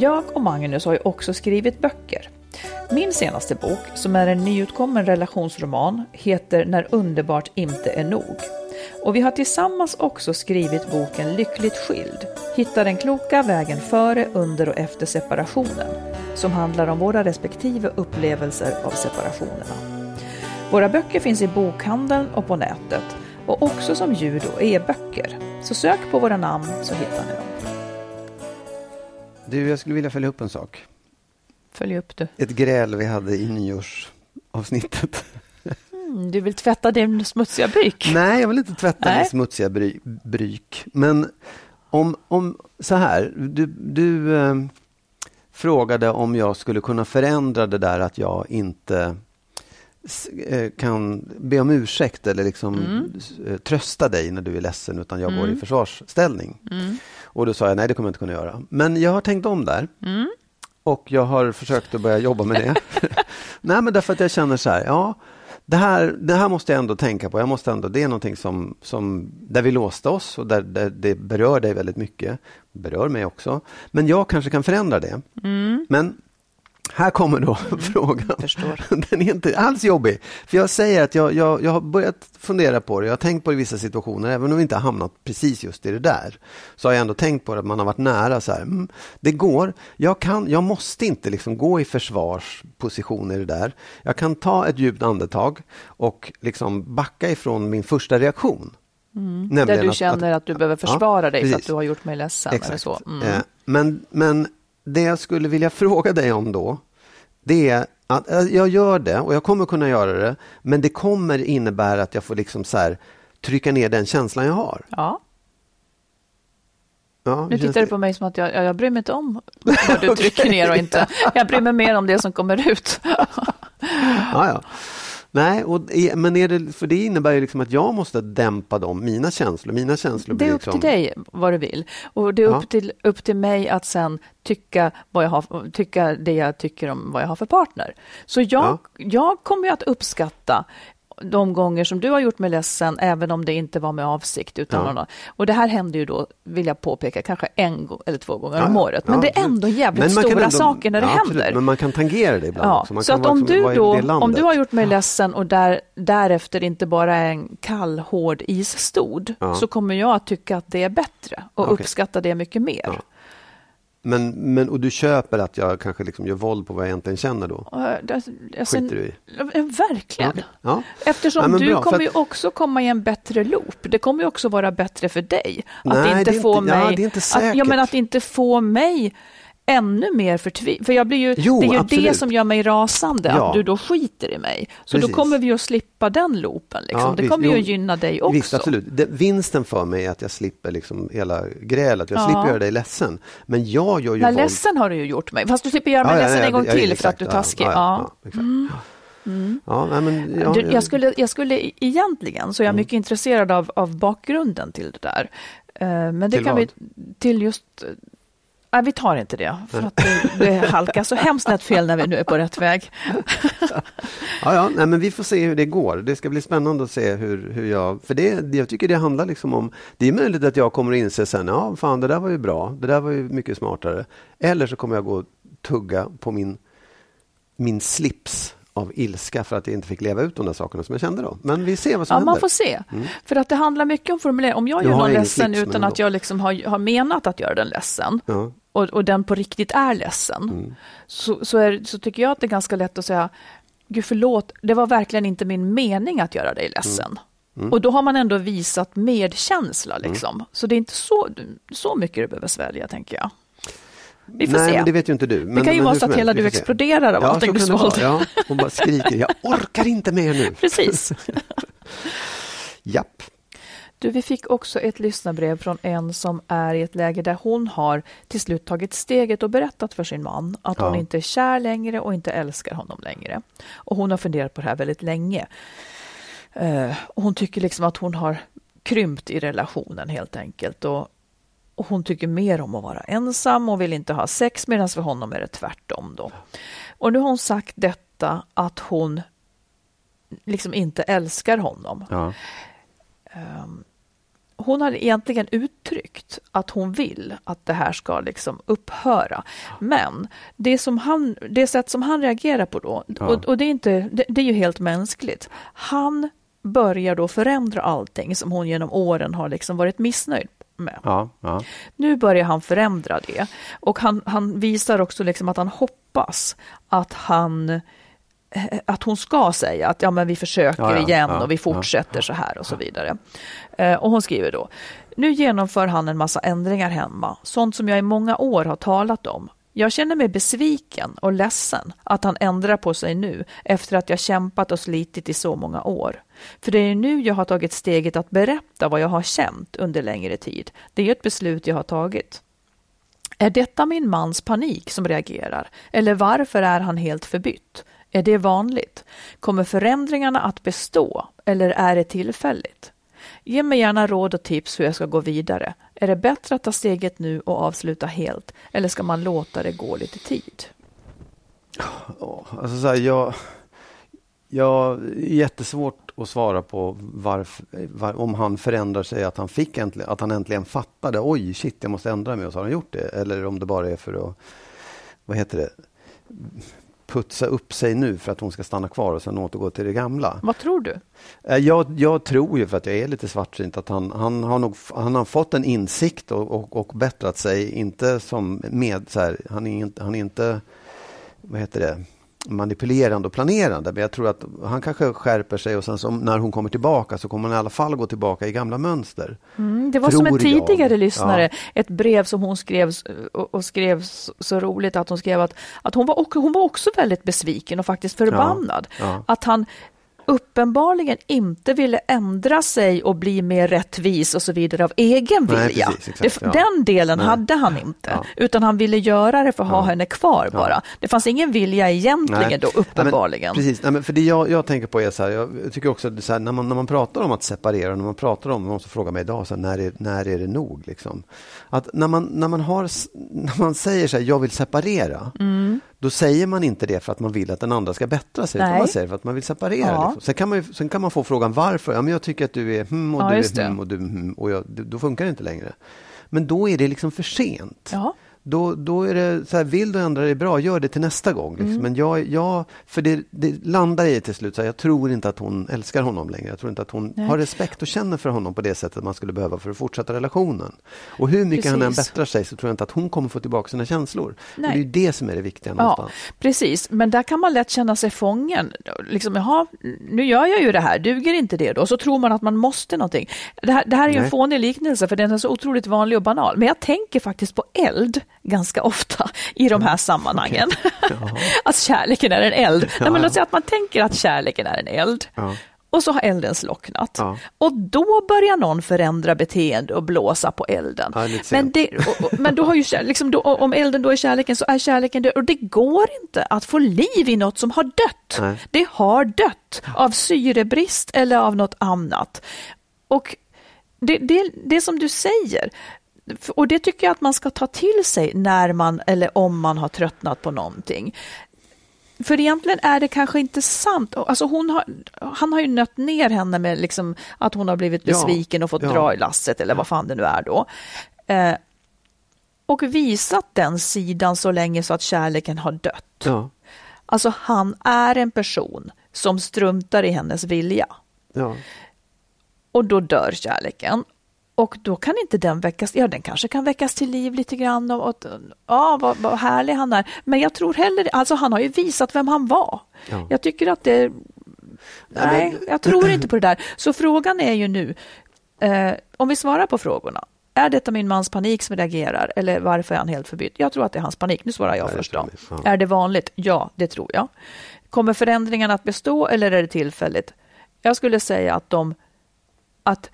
Jag och Magnus har ju också skrivit böcker. Min senaste bok, som är en nyutkommen relationsroman, heter När underbart inte är nog. Och vi har tillsammans också skrivit boken Lyckligt skild. Hitta den kloka vägen före, under och efter separationen, som handlar om våra respektive upplevelser av separationerna. Våra böcker finns i bokhandeln och på nätet, och också som ljud- och e-böcker. Så sök på våra namn så hittar ni dem. Du, jag skulle vilja följa upp en sak. Följ upp du. Ett gräl vi hade i nyårsavsnittet. Mm, du vill tvätta din smutsiga bryk? Nej, jag vill inte tvätta Nej. Din smutsiga bry- bryk. Men om, om så här, du, du eh, frågade om jag skulle kunna förändra det där att jag inte eh, kan be om ursäkt eller liksom mm. eh, trösta dig när du är ledsen, utan jag mm. går i försvarsställning. Mm. Och då sa jag, nej det kommer jag inte kunna göra. Men jag har tänkt om där. Mm. Och jag har försökt att börja jobba med det. Nej, men därför att jag känner så här, ja, det här, det här måste jag ändå tänka på. Jag måste ändå, det är någonting som, som där vi låste oss och där, där det berör dig väldigt mycket. Berör mig också. Men jag kanske kan förändra det. Mm. Men här kommer då mm, frågan. Förstår. Den är inte alls jobbig. För jag säger att jag, jag, jag har börjat fundera på det. Jag har tänkt på det i vissa situationer. Även om vi inte har hamnat precis just i det där, så har jag ändå tänkt på det, att man har varit nära. Så här, mm, det går. Jag, kan, jag måste inte liksom gå i försvarsposition i det där. Jag kan ta ett djupt andetag och liksom backa ifrån min första reaktion. Mm. Där du att, känner att, att du behöver försvara ja, dig precis. För att du har gjort mig ledsen. Exakt. Eller så. Mm. Eh, men... men det jag skulle vilja fråga dig om då, det är att jag gör det och jag kommer kunna göra det, men det kommer innebära att jag får liksom så här trycka ner den känslan jag har. Ja. Ja, nu tittar det... du på mig som att jag, jag bryr mig inte om vad du trycker ner och inte. Jag bryr mig mer om det som kommer ut. Ja, ja. Nej, och, men är det, för det innebär ju liksom att jag måste dämpa dem, mina känslor, mina känslor. Det är upp liksom... till dig vad du vill. Och det är ja. upp, till, upp till mig att sen tycka, vad jag har, tycka det jag tycker om vad jag har för partner. Så jag, ja. jag kommer ju att uppskatta de gånger som du har gjort mig ledsen, även om det inte var med avsikt. Utan ja. någon, och det här händer ju då, vill jag påpeka, kanske en eller två gånger ja, om året. Men ja, det är ändå jävligt stora ändå, saker när ja, det händer. Absolut, men man kan tangera det ibland ja, också. Man så kan att om, liksom, du då, om du har gjort mig ja. ledsen och där, därefter inte bara en kall, hård is stod, ja. så kommer jag att tycka att det är bättre och okay. uppskatta det mycket mer. Ja. Men, men, och du köper att jag kanske liksom gör våld på vad jag egentligen känner då? Alltså, skiter du i? Verkligen. Okay. Ja. Eftersom ja, du bra, kommer ju att... också komma i en bättre loop. Det kommer ju också vara bättre för dig. Nej, att inte få inte, mig... Ja, det är inte säkert. Att, ja, men att inte få mig ännu mer förtvivlad. För jag blir ju, jo, det är ju absolut. Det som gör mig rasande. Ja. Att du då skiter i mig. Så precis. Då kommer vi ju att slippa den loopen. Liksom. Ja, det kommer visst, ju att gynna dig också. Visst, absolut. Det, vinsten för mig är att jag slipper liksom hela grälet. Jag ja. slipper göra dig ledsen. Men jag gör ju... Men ledsen har du ju gjort mig. Fast du slipper göra mig ja, ledsen ja, ja, en gång ja, till exakt, för att du är taskig. Ja, ja, ja, ja. Mm. Mm. Ja, men, ja, du, jag, skulle, jag skulle egentligen, så jag är mycket mm. intresserad av, av bakgrunden till det där. Men det till kan vad? vi till just... Nej, vi tar inte det, för att det, det halkar så hemskt rätt fel när vi nu är på rätt väg. Ja, ja nej, men vi får se hur det går. Det ska bli spännande att se hur, hur jag... För det, jag tycker det handlar liksom om... Det är möjligt att jag kommer att inse sen, ja fan det där var ju bra, det där var ju mycket smartare. Eller så kommer jag gå och tugga på min, min slips av ilska för att jag inte fick leva ut de där sakerna som jag kände då. Men vi ser vad som ja, händer. Ja, man får se. Mm. För att det handlar mycket om formulering. Om jag, jag gör någon ledsen utan att jag liksom har, har menat att göra den ledsen ja. och, och den på riktigt är ledsen mm. så, så, är, så tycker jag att det är ganska lätt att säga Gud förlåt, det var verkligen inte min mening att göra dig ledsen. Mm. Mm. Och då har man ändå visat medkänsla liksom. Mm. Så det är inte så, så mycket du behöver svälja, tänker jag. Vi får Nej, se. Men det vet ju inte du. Men, det kan ju vara så att hela du exploderar av allting du svalde. Ja, hon bara skriker, jag orkar inte mer nu. Precis. Japp. Du, vi fick också ett lyssnarbrev från en som är i ett läge där hon har till slut tagit steget och berättat för sin man att hon ja. inte är kär längre och inte älskar honom längre. Och hon har funderat på det här väldigt länge. Uh, och hon tycker liksom att hon har krympt i relationen helt enkelt. Och, och hon tycker mer om att vara ensam och vill inte ha sex, medan för honom är det tvärtom då. Och nu har hon sagt detta att hon liksom inte älskar honom. Ja. Um, hon hade egentligen uttryckt att hon vill att det här ska liksom upphöra. Men det, som han, det sätt som han reagerar på då, ja. och, och det, är inte, det, det är ju helt mänskligt. Han börjar då förändra allting som hon genom åren har liksom varit missnöjd med. Ja, ja. Nu börjar han förändra det. Och han, han visar också liksom att han hoppas att han... att hon ska säga att ja, men vi försöker ja, ja, igen ja, och vi fortsätter ja, så här och så vidare. Eh, och hon skriver då: nu genomför han en massa ändringar hemma, sånt som jag i många år har talat om. Jag känner mig besviken och ledsen att han ändrar på sig nu efter att jag kämpat och slitit i så många år. För det är nu jag har tagit steget att berätta vad jag har känt under längre tid. Det är ett beslut jag har tagit. Är detta min mans panik som reagerar? Eller varför är han helt förbytt? Är det vanligt? Kommer förändringarna att bestå eller är det tillfälligt? Ge mig gärna råd och tips hur jag ska gå vidare. Är det bättre att ta steget nu och avsluta helt, eller ska man låta det gå lite tid? Alltså så här, jag, jag är jättesvårt att svara på varför, var, om han förändrar sig, att han, fick äntligen, att han äntligen fattade, oj shit jag måste ändra mig, och så har han gjort det. Eller om det bara är för att, vad heter det? putsa upp sig nu för att hon ska stanna kvar och sen återgå till det gamla. Vad tror du? Jag, jag tror ju, för att jag är lite svartsynt, att han, han, har, nog, han har fått en insikt och, och, och bättrat sig. Inte som med, så här, han, är inte, han är inte vad heter det, manipulerande och planerande. Men jag tror att han kanske skärper sig, och sen så, när hon kommer tillbaka så kommer han i alla fall gå tillbaka i gamla mönster. Mm, det var tror som en tidigare jag. lyssnare. Ja. Ett brev som hon skrev och, och skrev så roligt, att hon skrev att, att hon, var, och, hon var också väldigt besviken och faktiskt förbannad. Ja, ja. Att han uppenbarligen inte ville ändra sig och bli mer rättvis och så vidare av egen vilja. Nej, precis, exakt, ja. Den delen Nej. hade han inte. Ja. Utan han ville göra det för att ha ja. henne kvar bara. Ja. Det fanns ingen vilja egentligen Nej. då, uppenbarligen. Nej, men, precis. Nej, men för det jag, jag tänker på är så här, jag tycker också att så här, när, man, när man pratar om att separera, när man pratar om, någon som frågar mig idag, så här, när, är, när är det nog? Liksom. Att när man, när, man har, när man säger så här, jag vill separera, mm. då säger man inte det för att man vill att den andra ska bättra sig, utan man säger för att man vill separera. Ja. Liksom. Sen, kan man ju, sen kan man få frågan varför. Ja, men jag tycker att du är hm och ja, du är hm och du hm och jag, då funkar det inte längre. Men då är det liksom för sent. Ja. Då, då är det så här, vill du ändra dig bra, gör det till nästa gång. Liksom. Mm. Men jag, jag, för det, det landar i till slut så här, jag tror inte att hon älskar honom längre. Jag tror inte att hon Nej. har respekt och känner för honom på det sättet man skulle behöva för att fortsätta relationen. Och hur mycket precis. han än bättrar sig, så tror jag inte att hon kommer få tillbaka sina känslor. Nej. Och det är ju det som är det viktiga någonstans. Ja, precis. Men där kan man lätt känna sig fången. Liksom, jaha, nu gör jag ju det här. Duger inte det då? Så tror man att man måste någonting. Det här, det här är ju en fånig liknelse, för den är så otroligt vanlig och banal. Men jag tänker faktiskt på eld ganska ofta i de här sammanhangen. Okay. Att kärleken är en eld. Ja. Nej, men låt säga att man tänker att kärleken är en eld. Ja. Och så har elden slocknat. Ja. Och då börjar någon förändra beteende och blåsa på elden. Ja, men, det, och, och, men då har ju kär, liksom då, om elden då är kärleken, så är kärleken död. Och det går inte att få liv i något som har dött. Nej. Det har dött av syrebrist eller av något annat. Och det, det, det som du säger, och det tycker jag att man ska ta till sig när man, eller om man har tröttnat på någonting. För egentligen är det kanske inte sant. Alltså hon har, han har ju nött ner henne med liksom att hon har blivit besviken och fått ja. dra i lasset, eller vad fan det nu är då. Eh, och visat den sidan så länge så att kärleken har dött. Ja. Alltså han är en person som struntar i hennes vilja. Ja. Och då dör kärleken. Och då kan inte den väckas, ja den kanske kan väckas till liv lite grann. Och, och, ja, vad, vad härlig han är. Men jag tror heller, alltså han har ju visat vem han var. Ja. Jag tycker att det, nej, jag tror inte på det där. Så frågan är ju nu, eh, om vi svarar på frågorna. Är detta min mans panik som reagerar? Eller varför är han helt förbytt? Jag tror att det är hans panik. Nu svarar jag först då. Är det vanligt? Ja, det tror jag. Kommer förändringarna att bestå eller är det tillfälligt? Jag skulle säga att de... Att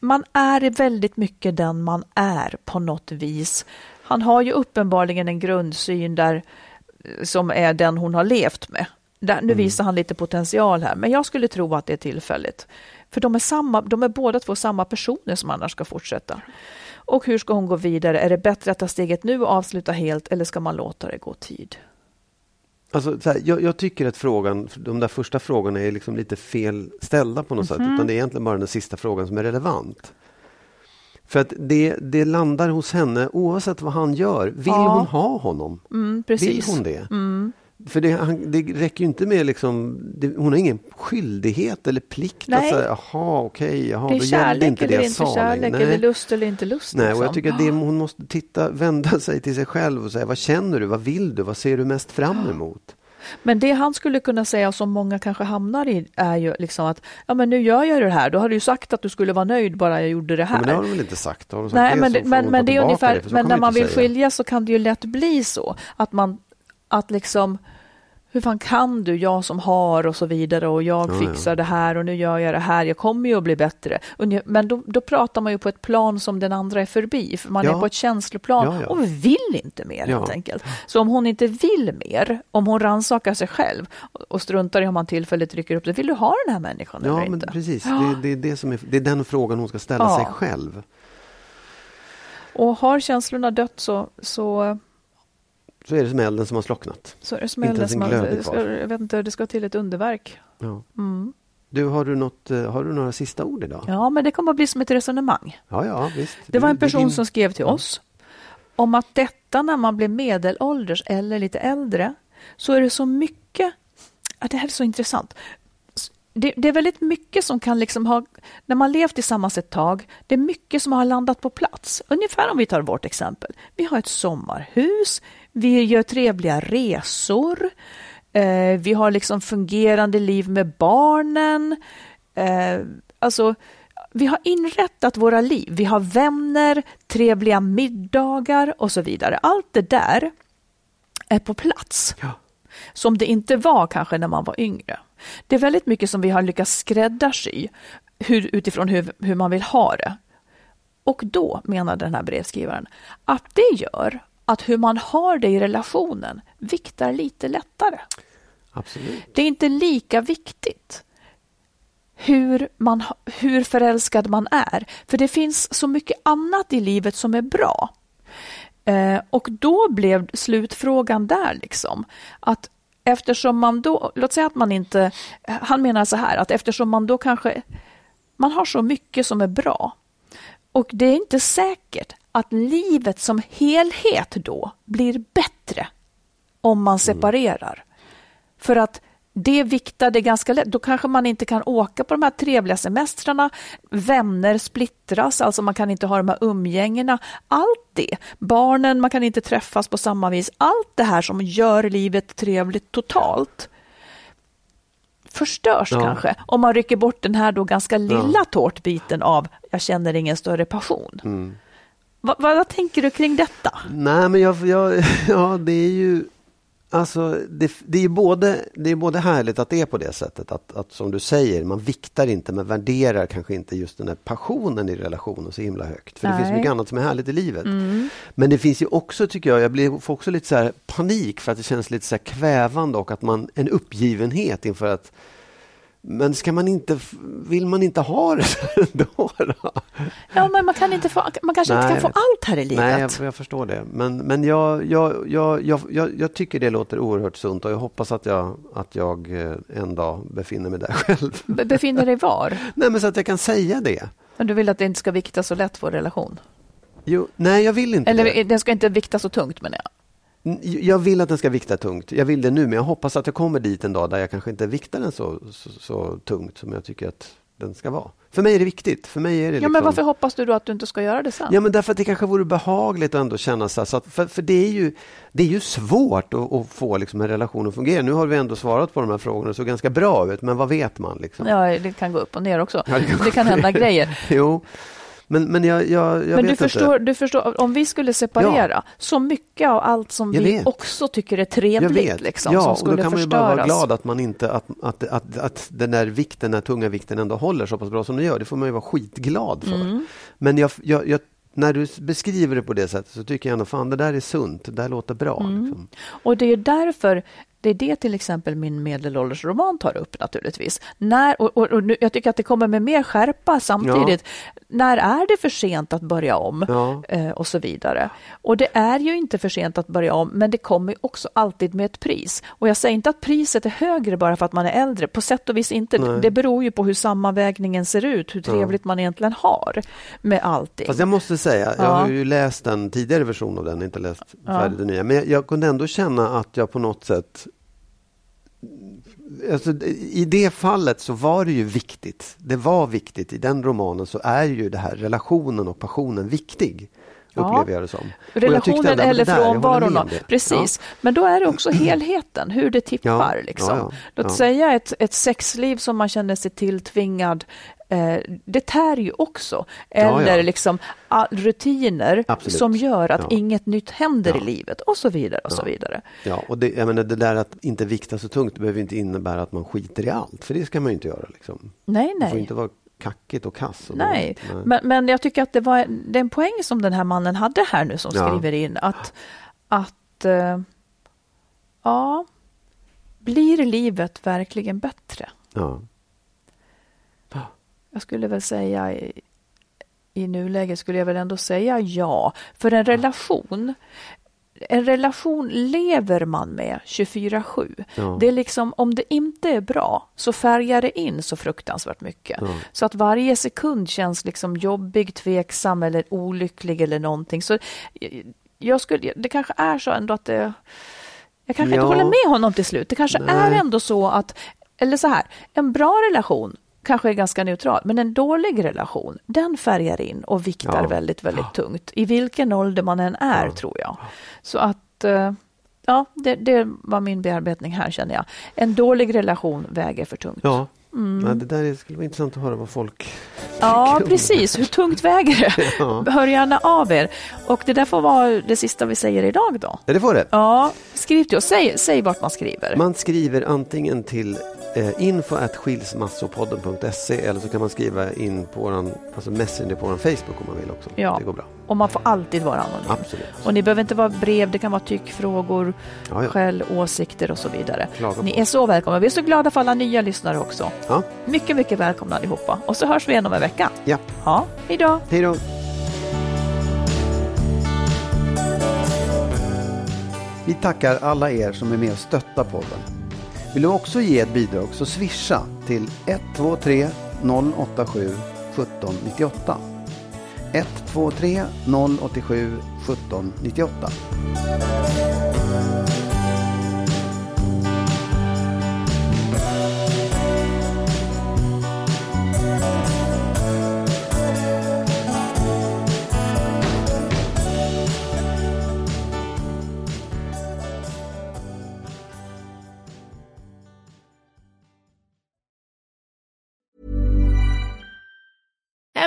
man är väldigt mycket den man är på något vis. Han har ju uppenbarligen en grundsyn där som är den hon har levt med. Där, nu mm. visar han lite potential här. Men jag skulle tro att det är tillfälligt. För de är, samma, de är båda två samma personer som annars ska fortsätta. Och hur ska hon gå vidare? Är det bättre att ta steget nu och avsluta helt? Eller ska man låta det gå tid? Alltså, så här, jag, jag tycker att frågan, de där första frågorna är liksom lite fel ställda på något mm-hmm. sätt. Utan det är egentligen bara den sista frågan som är relevant. För att det, det landar hos henne oavsett vad han gör. Vill ja. hon ha honom? Mm, precis. Vill hon det? Mm. För det, han, det räcker ju inte med liksom, det, hon har ingen skyldighet eller plikt nej. Att säga, jaha okej, jaha, det är då kärlek inte eller det inte kärlek, nej. Eller lust eller inte lust. Nej, liksom. Och jag tycker att det, hon måste titta, vända sig till sig själv och säga, vad känner du, vad vill du, vad ser du mest fram emot? Men det han skulle kunna säga som många kanske hamnar i är ju liksom att ja men nu gör jag det här, då har du ju sagt att du skulle vara nöjd bara jag gjorde det här. Ja, men det har de väl inte sagt? Har de sagt nej, det men, det, men, men, det är ungefär, det, men när man vill säga. Skilja så kan det ju lätt bli så att man att liksom, hur fan kan du, jag som har och så vidare och jag ja, fixar ja. det här och nu gör jag det här, jag kommer ju att bli bättre. Men då, då pratar man ju på ett plan som den andra är förbi, för man ja. är på ett känsloplan ja, ja. och vill inte mer ja. helt enkelt. Så om hon inte vill mer, om hon rannsakar sig själv och struntar i om man tillfälligt rycker upp det, vill du ha den här människan ja, eller inte? Ja men precis, det, det, är det, som är, det är den frågan hon ska ställa ja. sig själv. Och har känslorna dött så... så Så är det som elden som har slocknat. Så är det som elden som har... Jag vet inte, det ska till ett underverk. Ja. Mm. Du, har du, något, har du några sista ord idag? Ja, men det kommer att bli som ett resonemang. Ja, ja, visst. Det, det var en person din... som skrev till ja. oss om att detta när man blir medelålders eller lite äldre så är det så mycket... Ja, det här är så intressant. Det, det är väldigt mycket som kan liksom ha... När man levt tillsammans ett tag, det är mycket som har landat på plats. Ungefär om vi tar vårt exempel. Vi har ett sommarhus... Vi gör trevliga resor. Eh, vi har liksom fungerande liv med barnen. Eh, alltså, vi har inrättat våra liv. Vi har vänner, trevliga middagar och så vidare. Allt det där är på plats. Ja. Som det inte var kanske när man var yngre. Det är väldigt mycket som vi har lyckats skräddarsy hur, utifrån hur, hur man vill ha det. Och då menar den här brevskrivaren att det gör... att hur man har det i relationen viktar lite lättare. Absolut. Det är inte lika viktigt hur, man, hur förälskad man är. För det finns så mycket annat i livet som är bra. Eh, och då blev slutfrågan där liksom. Att eftersom man då, låt säga att man inte, han menar så här, att eftersom man då kanske, man har så mycket som är bra. Och det är inte säkert att livet som helhet då blir bättre om man separerar. För att det viktar det ganska lätt. Då kanske man inte kan åka på de här trevliga semestrarna. Vänner splittras, alltså man kan inte ha de här umgängena. Allt det, barnen, man kan inte träffas på samma vis. Allt det här som gör livet trevligt totalt förstörs ja. kanske om man rycker bort den här då ganska lilla ja. tårtbiten av jag känner ingen större passion. Mm. Va, va, vad tänker du kring detta? Nej, men jag, jag, ja, det är ju alltså det, det, är både, det är både härligt att det är på det sättet att, att som du säger, man viktar inte men värderar kanske inte just den där passionen i relationen så himla högt. För nej. Det finns mycket annat som är härligt i livet. Mm. Men det finns ju också, tycker jag, jag blir, får också lite så här panik för att det känns lite så här kvävande och att man, en uppgivenhet inför att men ska man inte, vill man inte ha det då? då? Ja, men man, kan inte få, man kanske nej, inte kan få allt här i livet. Nej, jag, jag förstår det. Men, men jag, jag, jag, jag, jag, jag tycker det låter oerhört sunt och jag hoppas att jag, att jag en dag befinner mig där själv. Be- befinner dig var? Nej, men så att jag kan säga det. Men du vill att det inte ska viktas så lätt vår relation? Jo, nej, jag vill inte. Eller det. Den ska inte viktas så tungt, menar jag. Jag vill att den ska vikta tungt. Jag vill det nu, men jag hoppas att jag kommer dit en dag där jag kanske inte viktar den så, så, så tungt som jag tycker att den ska vara. För mig är det viktigt. För mig är det ja, liksom... men varför hoppas du då att du inte ska göra det sen? Ja, men därför att det kanske vore behagligt att ändå känna så här. Så att, för för det, är ju, det är ju svårt att, att få liksom en relation att fungera. Nu har vi ändå svarat på de här frågorna så ganska bra ut, men vad vet man liksom? Ja, det kan gå upp och ner också. Ja, det kan, det kan hända grejer. Jo. Men, men jag, jag, jag men vet du inte. Förstår, du förstår, om vi skulle separera ja. så mycket av allt som jag vi vet. också tycker är trevligt liksom, ja, som skulle förstöras. Ja, och då kan man ju bara vara glad att man inte, att, att, att, att den där vikten, den tunga vikten ändå håller så pass bra som den gör. Det får man ju vara skitglad för. Mm. Men jag, jag, jag när du beskriver det på det sättet så tycker jag ändå, fan det där är sunt, det där låter bra. Mm. Liksom. Och det är därför, det är det till exempel min medelåldersroman tar upp naturligtvis. När, och, och, och nu, jag tycker att det kommer med mer skärpa samtidigt. Ja. När är det för sent att börja om? Ja. Eh, och så vidare. Och det är ju inte för sent att börja om, men det kommer också alltid med ett pris. Och jag säger inte att priset är högre bara för att man är äldre. På sätt och vis inte. Nej. Det beror ju på hur sammanvägningen ser ut, hur trevligt ja. man egentligen har med allting. Fast jag måste säga, jag ja. har ju läst den tidigare versionen av den, inte läst färdigt ja. den nya. Men jag, jag kunde ändå känna att jag på något sätt, alltså, i det fallet så var det ju viktigt. Det var viktigt. I den romanen så är ju det här relationen och passionen viktig. Upplever jag det som. Relationen eller frånvaron. Precis. Ja. Men då är det också helheten. Hur det tippar. Ja, liksom. ja, ja, Låt ja. säga ett, ett sexliv som man känner sig tilltvingad. Eh, det tär ju också. Eller ja, ja. liksom all, rutiner Absolut. som gör att ja. inget nytt händer ja. i livet. Och så vidare och ja. så vidare. Ja, och det, jag menar, det där att inte vikta så tungt behöver inte innebära att man skiter i allt. För det ska man ju inte göra. Liksom. Nej, nej. Det får inte vara kackigt och kass. Och Nej, nej. Men, men jag tycker att det var den poäng som den här mannen hade här nu som ja. skriver in. Att, att äh, ja, blir livet verkligen bättre? Ja. Jag skulle väl säga i, i nuläget skulle jag väl ändå säga ja. För en relation, en relation lever man med tjugofyra sju. Ja. Det är liksom, om det inte är bra så färgar det in så fruktansvärt mycket. Ja. Så att varje sekund känns liksom jobbig, tveksam eller olycklig eller någonting. Så jag skulle, det kanske är så ändå att det, jag kanske ja. inte håller med honom till slut. Det kanske Nej. är ändå så att, eller så här, en bra relation kanske är ganska neutral, men en dålig relation, den färgar in och viktar ja. väldigt, väldigt ja. tungt. I vilken ålder man än är, ja. tror jag. Så att, ja, det, det var min bearbetning här, känner jag. En dålig relation väger för tungt. Ja, mm. ja det där skulle vara intressant att höra vad folk... Ja, precis. Hur tungt väger det? Ja. Hör gärna av er. Och det där får vara det sista vi säger idag då. Ja, det får det. Ja, skriv till oss. Säg, säg vart man skriver. Man skriver antingen till info at skilsmassopodden punkt se eller så kan man skriva in på våran, alltså Messenger på våran Facebook om man vill också. Ja. Det går bra. Och man får alltid vara anonym. Absolut. Och ni behöver inte vara brev, det kan vara tyckfrågor, ja, ja. skäll, åsikter och så vidare. Ni är så välkomna. Vi är så glada för alla nya lyssnare också. Ja. Mycket, mycket välkomna allihopa. Och så hörs vi igen om en vecka. Ja. Ja, hej då. Hej då. Vi tackar alla er som är med och stöttar podden. Vill du också ge ett bidrag så swisha till ett två tre noll åtta sju ett sju nio åtta. ett två tre noll åtta sju ett sju nio åtta.